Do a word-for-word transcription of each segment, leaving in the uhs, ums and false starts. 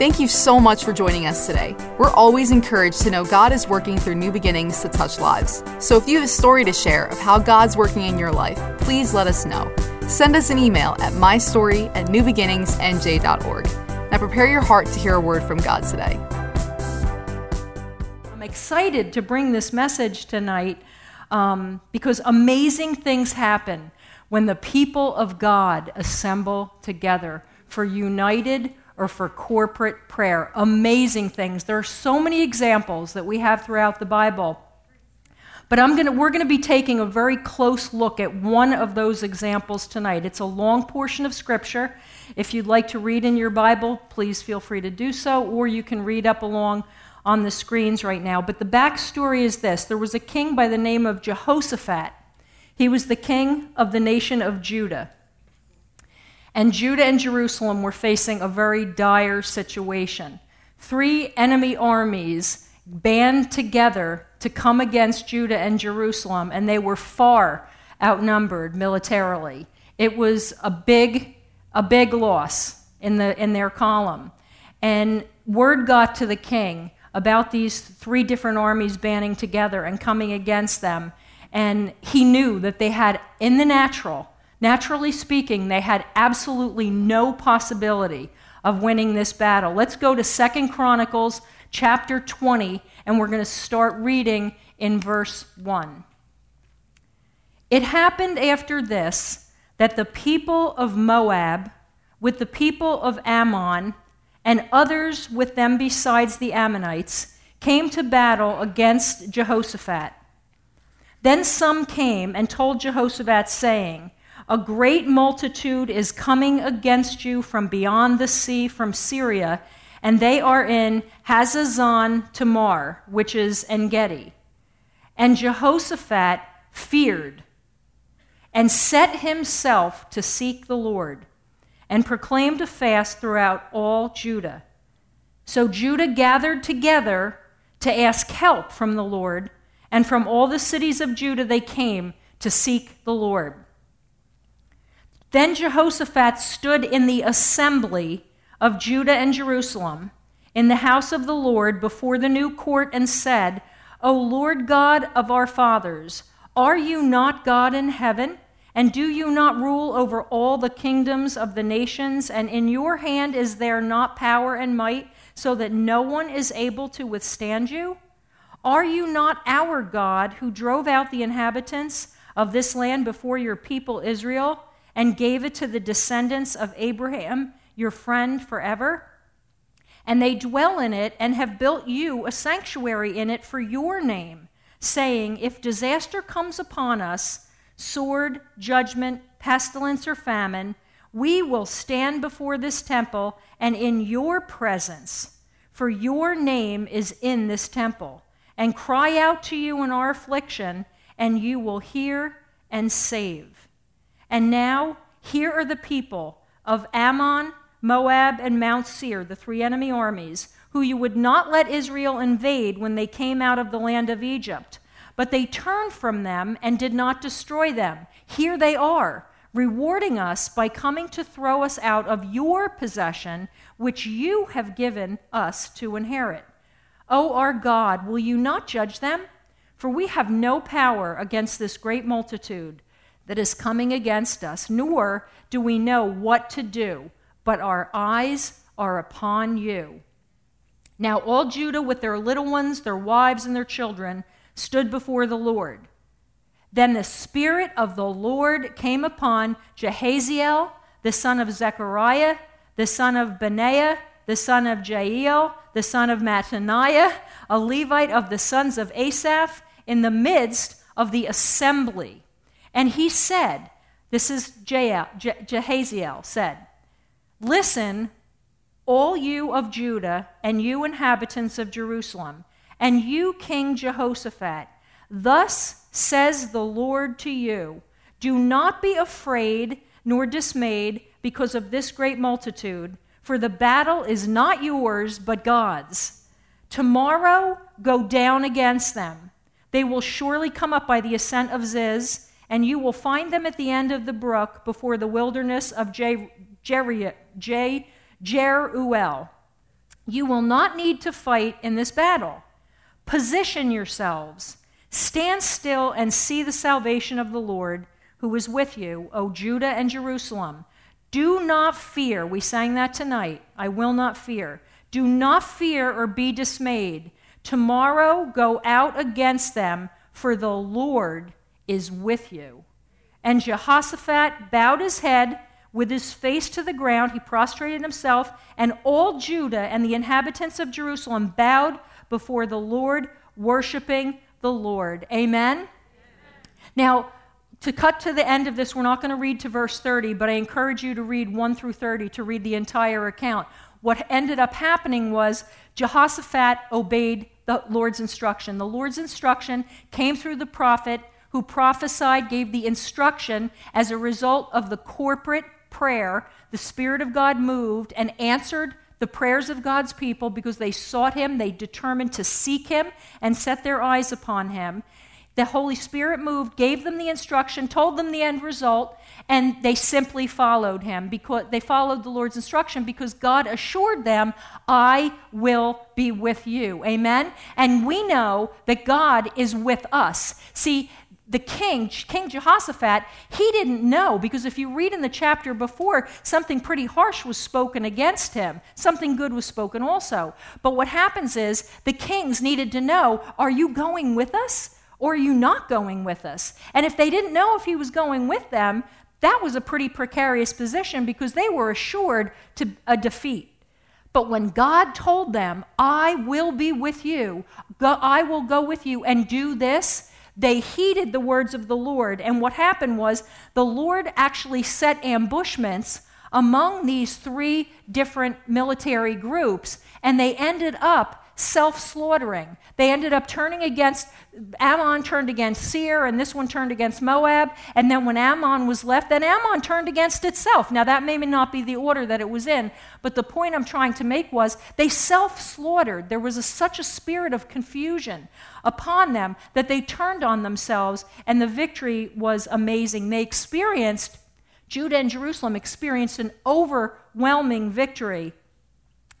Thank you so much for joining us today. We're always encouraged to know God is working through New Beginnings to touch lives. So if you have a story to share of how God's working in your life, please let us know. Send us an email at my story at new beginnings n j dot org. Now prepare your heart to hear a word from God today. I'm excited to bring this message tonight um, because amazing things happen when the people of God assemble together for united or for corporate prayer. Amazing things. There are so many examples that we have throughout the Bible. But I'm gonna, we're going to be taking a very close look at one of those examples tonight. It's a long portion of Scripture. If you'd like to read in your Bible, please feel free to do so, or you can read up along on the screens right now. But the backstory is this. There was a king by the name of Jehoshaphat. He was the king of the nation of Judah. And Judah and Jerusalem were facing a very dire situation. Three enemy armies band together to come against Judah and Jerusalem, and they were far outnumbered militarily. It was a big, a big loss in the in their column. And word got to the king about these three different armies banding together and coming against them, and he knew that they had, in the natural, naturally speaking, they had absolutely no possibility of winning this battle. Let's go to Second Chronicles chapter twenty, and we're going to start reading in verse one. It happened after this that the people of Moab, with the people of Ammon, and others with them besides the Ammonites, came to battle against Jehoshaphat. Then some came and told Jehoshaphat, saying, "A great multitude is coming against you from beyond the sea, from Syria, and they are in Hazazon Tamar," which is Engedi. And Jehoshaphat feared and set himself to seek the Lord, and proclaimed a fast throughout all Judah. So Judah gathered together to ask help from the Lord, and from all the cities of Judah they came to seek the Lord. Then Jehoshaphat stood in the assembly of Judah and Jerusalem, in the house of the Lord, before the new court, and said, "O Lord God of our fathers, are you not God in heaven? And do you not rule over all the kingdoms of the nations? And in your hand is there not power and might, so that no one is able to withstand you? Are you not our God, who drove out the inhabitants of this land before your people Israel, and gave it to the descendants of Abraham, your friend, forever? And they dwell in it, and have built you a sanctuary in it for your name, saying, if disaster comes upon us, sword, judgment, pestilence, or famine, we will stand before this temple and in your presence, for your name is in this temple, and cry out to you in our affliction, and you will hear and save. And now here are the people of Ammon, Moab, and Mount Seir, the three enemy armies, who you would not let Israel invade when they came out of the land of Egypt. But they turned from them and did not destroy them. Here they are, rewarding us by coming to throw us out of your possession, which you have given us to inherit. O our God, will you not judge them? For we have no power against this great multitude that is coming against us, nor do we know what to do, but our eyes are upon you." Now all Judah, with their little ones, their wives, and their children, stood before the Lord. Then the Spirit of the Lord came upon Jehaziel, the son of Zechariah, the son of Benaiah, the son of Jael, the son of Mattaniah, a Levite of the sons of Asaph, in the midst of the assembly. And he said, this is Jael, Je- Jehaziel said, "Listen, all you of Judah, and you inhabitants of Jerusalem, and you, King Jehoshaphat, thus says the Lord to you, do not be afraid nor dismayed because of this great multitude, for the battle is not yours but God's. Tomorrow go down against them. They will surely come up by the ascent of Ziz, and you will find them at the end of the brook before the wilderness of Jeruel. You will not need to fight in this battle. Position yourselves. Stand still and see the salvation of the Lord who is with you, O Judah and Jerusalem. Do not fear. We sang that tonight. I will not fear. Do not fear or be dismayed. Tomorrow go out against them, for the Lord is with you. And Jehoshaphat bowed his head with his face to the ground. He prostrated himself, and all Judah and the inhabitants of Jerusalem bowed before the Lord, worshiping the Lord. Amen? Amen. Now, to cut to the end of this, we're not going to read to verse thirty, but I encourage you to read one through thirty, to read the entire account. What ended up happening was Jehoshaphat obeyed the Lord's instruction. The Lord's instruction came through the prophet who prophesied, gave the instruction. As a result of the corporate prayer, the Spirit of God moved and answered the prayers of God's people because they sought him, they determined to seek him and set their eyes upon him. The Holy Spirit moved, gave them the instruction, told them the end result, and they simply followed him because they followed the Lord's instruction because God assured them, I will be with you. Amen? And we know that God is with us. See, the king, King Jehoshaphat, he didn't know, because if you read in the chapter before, something pretty harsh was spoken against him. Something good was spoken also. But what happens is the kings needed to know, are you going with us? Or are you not going with us? And if they didn't know if he was going with them, that was a pretty precarious position because they were assured to a defeat. But when God told them, I will be with you, I will go with you and do this, they heeded the words of the Lord. And what happened was the Lord actually set ambushments among these three different military groups, and they ended up self-slaughtering. They ended up turning against, Ammon turned against Seir, and this one turned against Moab, and then when Ammon was left, then Ammon turned against itself. Now that may not be the order that it was in, but the point I'm trying to make was they self-slaughtered. There was a, such a spirit of confusion upon them that they turned on themselves, and the victory was amazing. They experienced, Judah and Jerusalem experienced an overwhelming victory.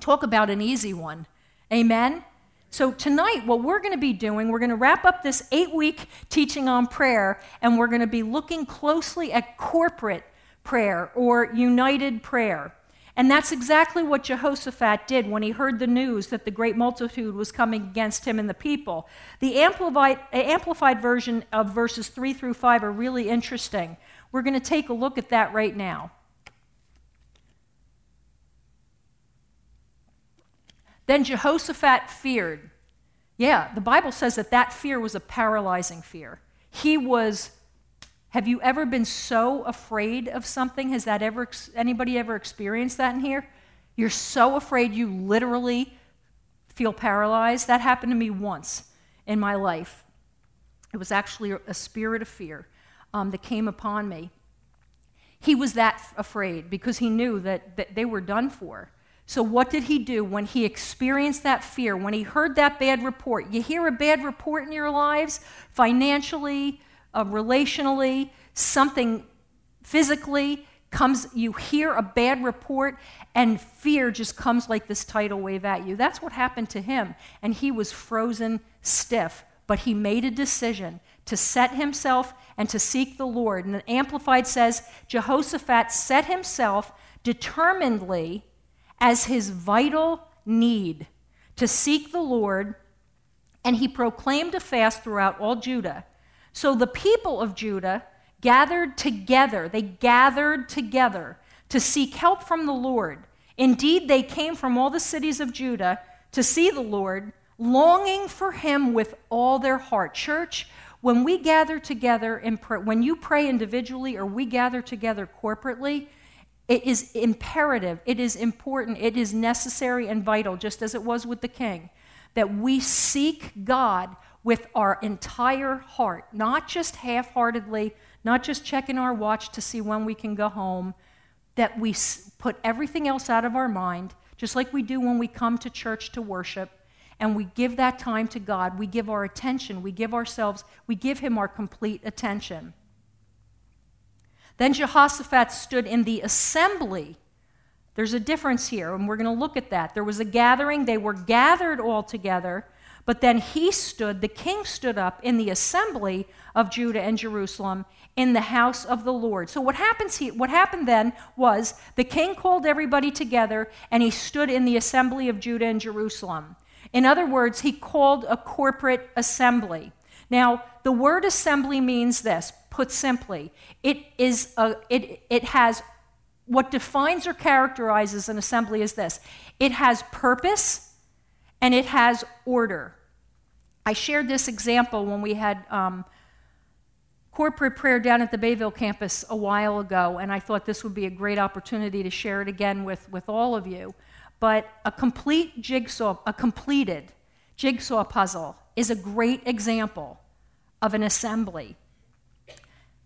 Talk about an easy one. Amen? So tonight, what we're going to be doing, we're going to wrap up this eight-week teaching on prayer, and we're going to be looking closely at corporate prayer or united prayer. And that's exactly what Jehoshaphat did when he heard the news that the great multitude was coming against him and the people. The amplified, amplified version of verses three through five are really interesting. We're going to take a look at that right now. Then Jehoshaphat feared. Yeah, the Bible says that that fear was a paralyzing fear. He was, have you ever been so afraid of something? Has that ever, anybody ever experienced that in here? You're so afraid you literally feel paralyzed. That happened to me once in my life. It was actually a spirit of fear um, that came upon me. He was that afraid because he knew that, that they were done for. So what did he do when he experienced that fear, when he heard that bad report? You hear a bad report in your lives, financially, uh, relationally, something physically comes, you hear a bad report, and fear just comes like this tidal wave at you. That's what happened to him, and he was frozen stiff, but he made a decision to set himself and to seek the Lord. And the Amplified says, Jehoshaphat set himself determinedly as his vital need to seek the Lord, and he proclaimed a fast throughout all Judah. So the people of Judah gathered together. They gathered together to seek help from the Lord. Indeed, they came from all the cities of Judah to see the Lord, longing for him with all their heart. Church, when we gather together, in pr- when you pray individually or we gather together corporately, it is imperative, it is important, it is necessary and vital, just as it was with the king, that we seek God with our entire heart, not just half-heartedly, not just checking our watch to see when we can go home, that we put everything else out of our mind, just like we do when we come to church to worship, and we give that time to God. We give our attention, we give ourselves, we give him our complete attention. Then Jehoshaphat stood in the assembly, There's a difference here, and we're going to look at that. There was a gathering. They were gathered all together, but then he stood, the king stood up in the assembly of Judah and Jerusalem in the house of the Lord. So what happens here, what happened then was the king called everybody together, and he stood in the assembly of Judah and Jerusalem. In other words, he called a corporate assembly. Now, the word assembly means this, put simply. It is a, it, it has, what defines or characterizes an assembly is this. It has purpose and it has order. I shared this example when we had um, corporate prayer down at the Bayville campus a while ago, and I thought this would be a great opportunity to share it again with, with all of you. But a complete jigsaw, a completed jigsaw puzzle is a great example of an assembly.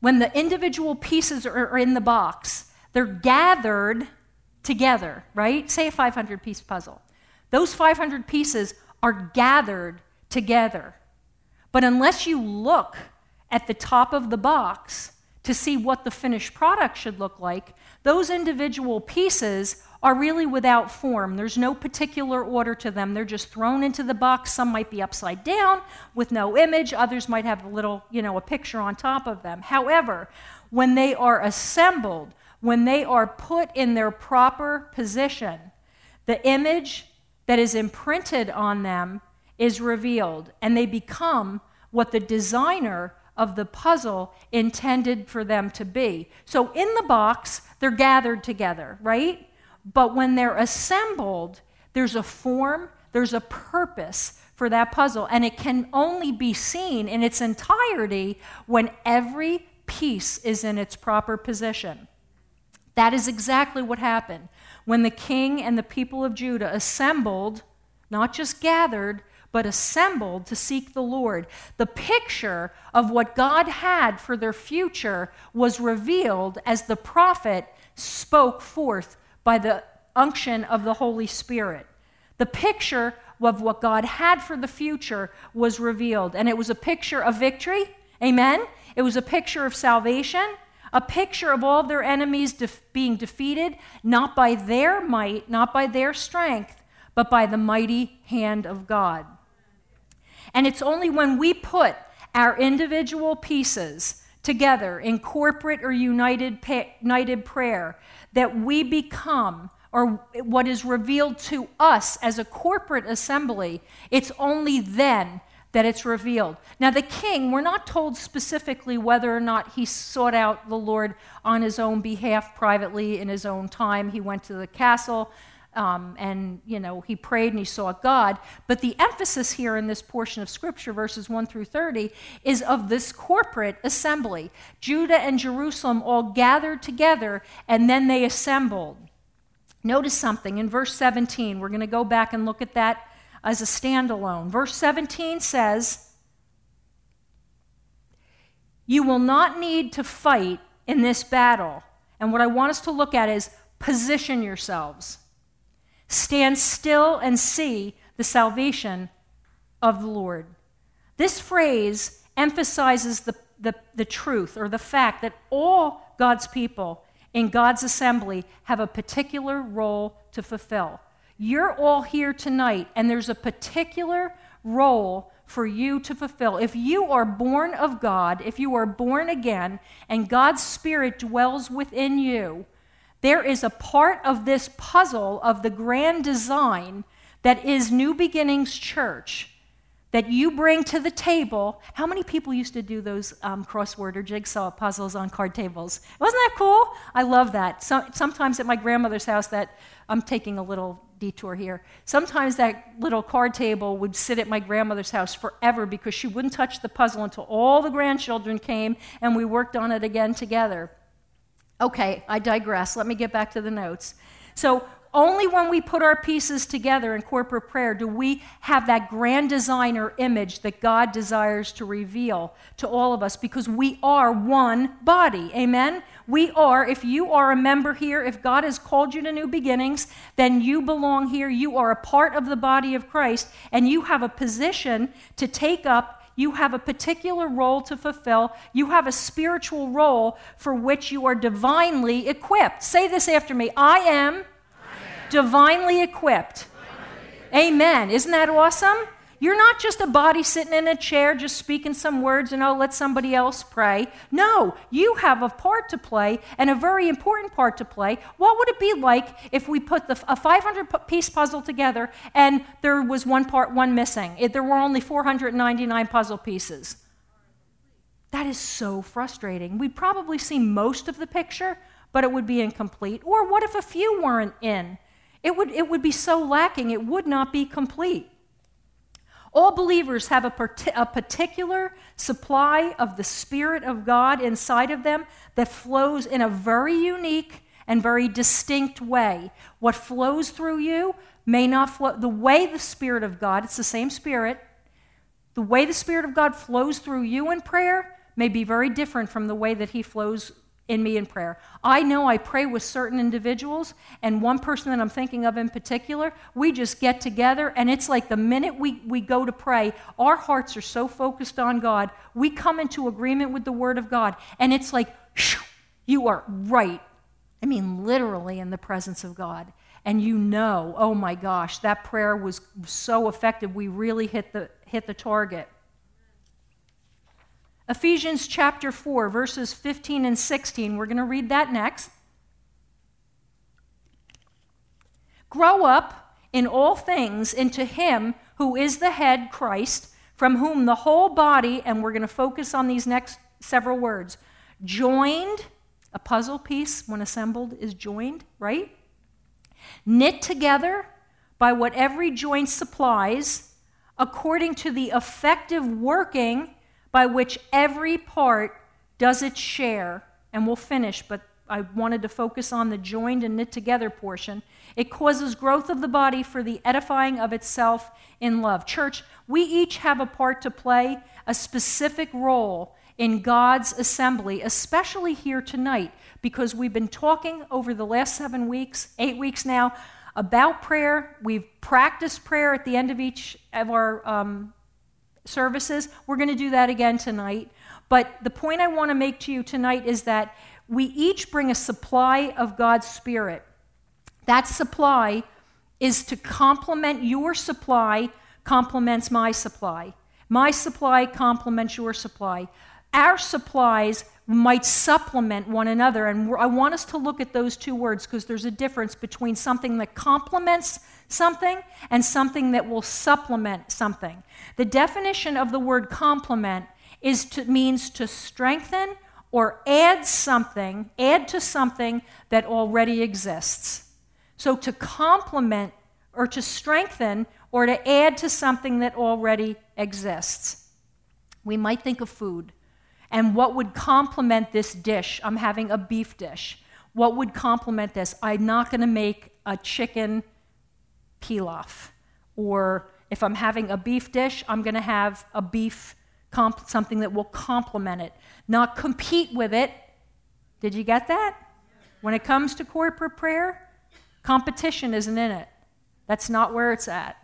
When the individual pieces are in the box, they're gathered together, right? Say a five hundred piece puzzle. Those five hundred pieces are gathered together. But unless you look at the top of the box to see what the finished product should look like, those individual pieces are really without form. There's no particular order to them. They're just thrown into the box. Some might be upside down with no image. Others might have a little, you know, a picture on top of them. However, when they are assembled, when they are put in their proper position, the image that is imprinted on them is revealed, and they become what the designer of the puzzle intended for them to be. So in the box, they're gathered together, right? But when they're assembled, there's a form, there's a purpose for that puzzle, and it can only be seen in its entirety when every piece is in its proper position. That is exactly what happened. When the king and the people of Judah assembled, not just gathered, but assembled to seek the Lord, the picture of what God had for their future was revealed as the prophet spoke forth by the unction of the Holy Spirit. The picture of what God had for the future was revealed, and it was a picture of victory, amen? It was a picture of salvation, a picture of all their enemies def- being defeated, not by their might, not by their strength, but by the mighty hand of God. And it's only when we put our individual pieces together in corporate or united, pa- united prayer that we become, or what is revealed to us as a corporate assembly, it's only then that it's revealed. Now the king, we're not told specifically whether or not he sought out the Lord on his own behalf privately in his own time. He went to the castle um, and you know he prayed and he sought God. But the emphasis here in this portion of Scripture, verses one through thirty, is of this corporate assembly. Judah and Jerusalem all gathered together and then they assembled. Notice something in verse seventeen. We're going to go back and look at that as a standalone. Verse seventeen says, you will not need to fight in this battle. And what I want us to look at is position yourselves. Stand still and see the salvation of the Lord. This phrase emphasizes the, the, the truth or the fact that all God's people in God's assembly have a particular role to fulfill. You're all here tonight, and there's a particular role for you to fulfill. If you are born of God, if you are born again, and God's Spirit dwells within you, there is a part of this puzzle of the grand design that is New Beginnings Church that you bring to the table. How many people used to do those um, crossword or jigsaw puzzles on card tables? Wasn't that cool? I love that. So, sometimes at my grandmother's house, that I'm taking a little detour here. Sometimes that little card table would sit at my grandmother's house forever because she wouldn't touch the puzzle until all the grandchildren came and we worked on it again together. Okay, I digress. Let me get back to the notes. So only when we put our pieces together in corporate prayer do we have that grand designer image that God desires to reveal to all of us, because we are one body, amen? We are, if you are a member here, if God has called you to New Beginnings, then you belong here. You are a part of the body of Christ, and you have a position to take up. You have a particular role to fulfill. You have a spiritual role for which you are divinely equipped. Say this after me. I am, I Divinely equipped. Amen. Isn't that awesome? You're not just a body sitting in a chair just speaking some words and, oh, let somebody else pray. No, you have a part to play, and a very important part to play. What would it be like if we put the, a five hundred-piece puzzle together and there was one part, one missing? If there were only four hundred ninety-nine puzzle pieces. That is so frustrating. We'd probably see most of the picture, but it would be incomplete. Or what if a few weren't in? It would, it would be so lacking, it would not be complete. All believers have a, part- a particular supply of the Spirit of God inside of them that flows in a very unique and very distinct way. What flows through you may not flow. The way the Spirit of God, it's the same Spirit, the way the Spirit of God flows through you in prayer may be very different from the way that He flows in me in prayer. I know I pray with certain individuals, and one person that I'm thinking of in particular, we just get together, and it's like the minute we, we go to pray, our hearts are so focused on God, we come into agreement with the Word of God, and it's like, shoo, you are right, I mean literally in the presence of God, and you know, oh my gosh, that prayer was so effective, we really hit the hit the target. Ephesians chapter four, verses fifteen and sixteen. We're going to read that next. Grow up in all things into Him who is the head, Christ, from whom the whole body, and we're going to focus on these next several words, joined, a puzzle piece when assembled is joined, right? Knit together by what every joint supplies, according to the effective working by which every part does its share, and we'll finish, but I wanted to focus on the joined and knit together portion. It causes growth of the body for the edifying of itself in love. Church, we each have a part to play, a specific role in God's assembly, especially here tonight, because we've been talking over the last seven weeks, eight weeks now, about prayer. We've practiced prayer at the end of each of our um services. We're going to do that again tonight. But the point I want to make to you tonight is that we each bring a supply of God's Spirit. That supply is to complement your supply, complements my supply. My supply complements your supply. Our supplies might supplement one another, and we're, I want us to look at those two words because there's a difference between something that complements something and something that will supplement something. The definition of the word complement is to, means to strengthen or add something, add to something that already exists. So to complement or to strengthen or to add to something that already exists. We might think of food. And what would complement this dish? I'm having a beef dish. What would complement this? I'm not going to make a chicken pilaf. Or if I'm having a beef dish, I'm going to have a beef, comp- something that will complement it, not compete with it. Did you get that? When it comes to corporate prayer, competition isn't in it. That's not where it's at.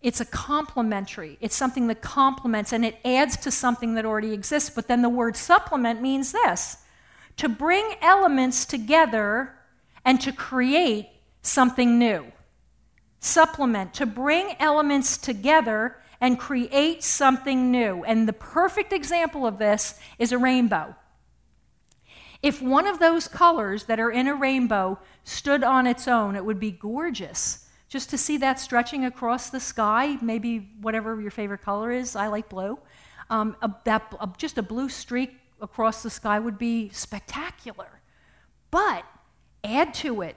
It's a complementary. It's something that complements, and it adds to something that already exists. But then the word supplement means this, to bring elements together and to create something new. Supplement, to bring elements together and create something new. And the perfect example of this is a rainbow. If one of those colors that are in a rainbow stood on its own, it would be gorgeous. Just to see that stretching across the sky, maybe whatever your favorite color is, I like blue, um, a, that, a, just a blue streak across the sky would be spectacular. But add to it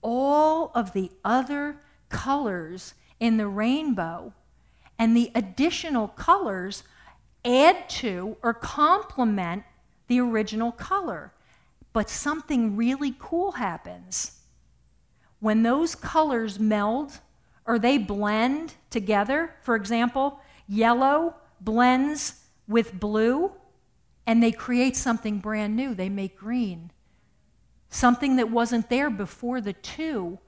all of the other colors in the rainbow, and the additional colors add to or complement the original color. But something really cool happens. When those colors meld or they blend together, for example, yellow blends with blue, and they create something brand new. They make green, something that wasn't there before the two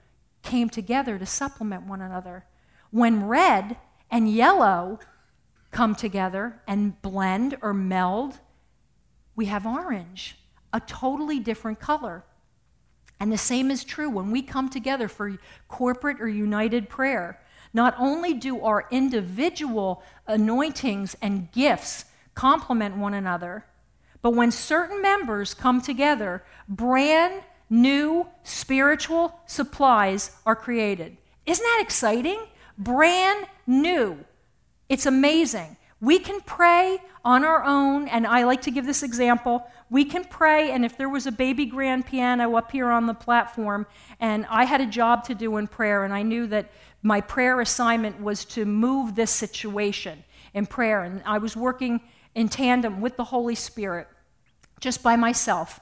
came together to supplement one another. When red and yellow come together and blend or meld, we have orange, a totally different color. And the same is true when we come together for corporate or united prayer. Not only do our individual anointings and gifts complement one another, but when certain members come together, brand new spiritual supplies are created. Isn't that exciting? Brand new. It's amazing. We can pray on our own, and I like to give this example. We can pray, and if there was a baby grand piano up here on the platform, and I had a job to do in prayer, and I knew that my prayer assignment was to move this situation in prayer, and I was working in tandem with the Holy Spirit, just by myself,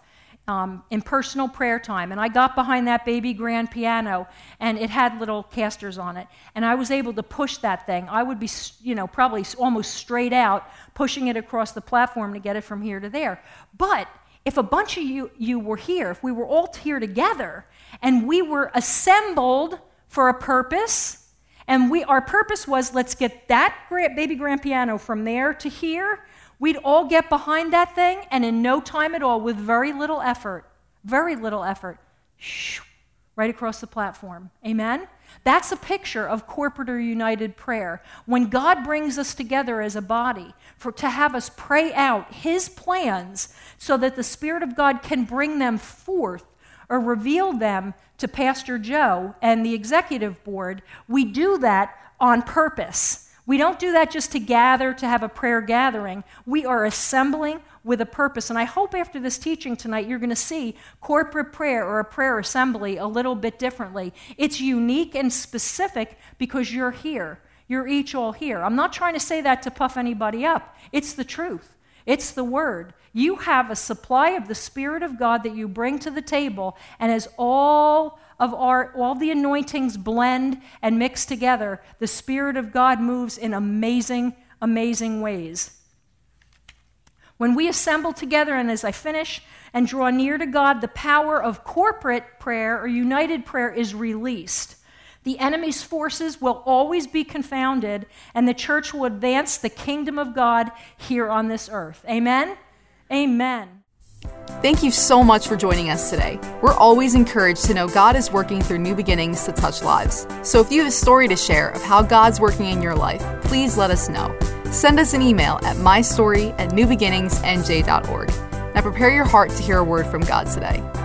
um, in personal prayer time. And I got behind that baby grand piano, and it had little casters on it, and I was able to push that thing. I would be, you know, probably almost straight out, pushing it across the platform to get it from here to there. But if a bunch of you, you were here, if we were all here together, and we were assembled for a purpose, and we our purpose was, let's get that baby grand piano from there to here, we'd all get behind that thing, and in no time at all, with very little effort, very little effort, shoo, right across the platform. Amen? That's a picture of corporate or united prayer. When God brings us together as a body for to have us pray out his plans so that the Spirit of God can bring them forth or reveal them to Pastor Joe and the executive board, we do that on purpose. We don't do that just to gather, to have a prayer gathering. We are assembling with a purpose. And I hope after this teaching tonight, you're going to see corporate prayer or a prayer assembly a little bit differently. It's unique and specific because you're here. You're each all here. I'm not trying to say that to puff anybody up. It's the truth. It's the word. You have a supply of the Spirit of God that you bring to the table, and as all of our all the anointings blend and mix together, the Spirit of God moves in amazing, amazing ways. When we assemble together, and as I finish, and draw near to God, the power of corporate prayer or united prayer is released. The enemy's forces will always be confounded, and the church will advance the kingdom of God here on this earth. Amen? Amen. Thank you so much for joining us today. We're always encouraged to know God is working through New Beginnings to touch lives. So if you have a story to share of how God's working in your life, please let us know. Send us an email at mystory at newbeginningsnj dot org. Now prepare your heart to hear a word from God today.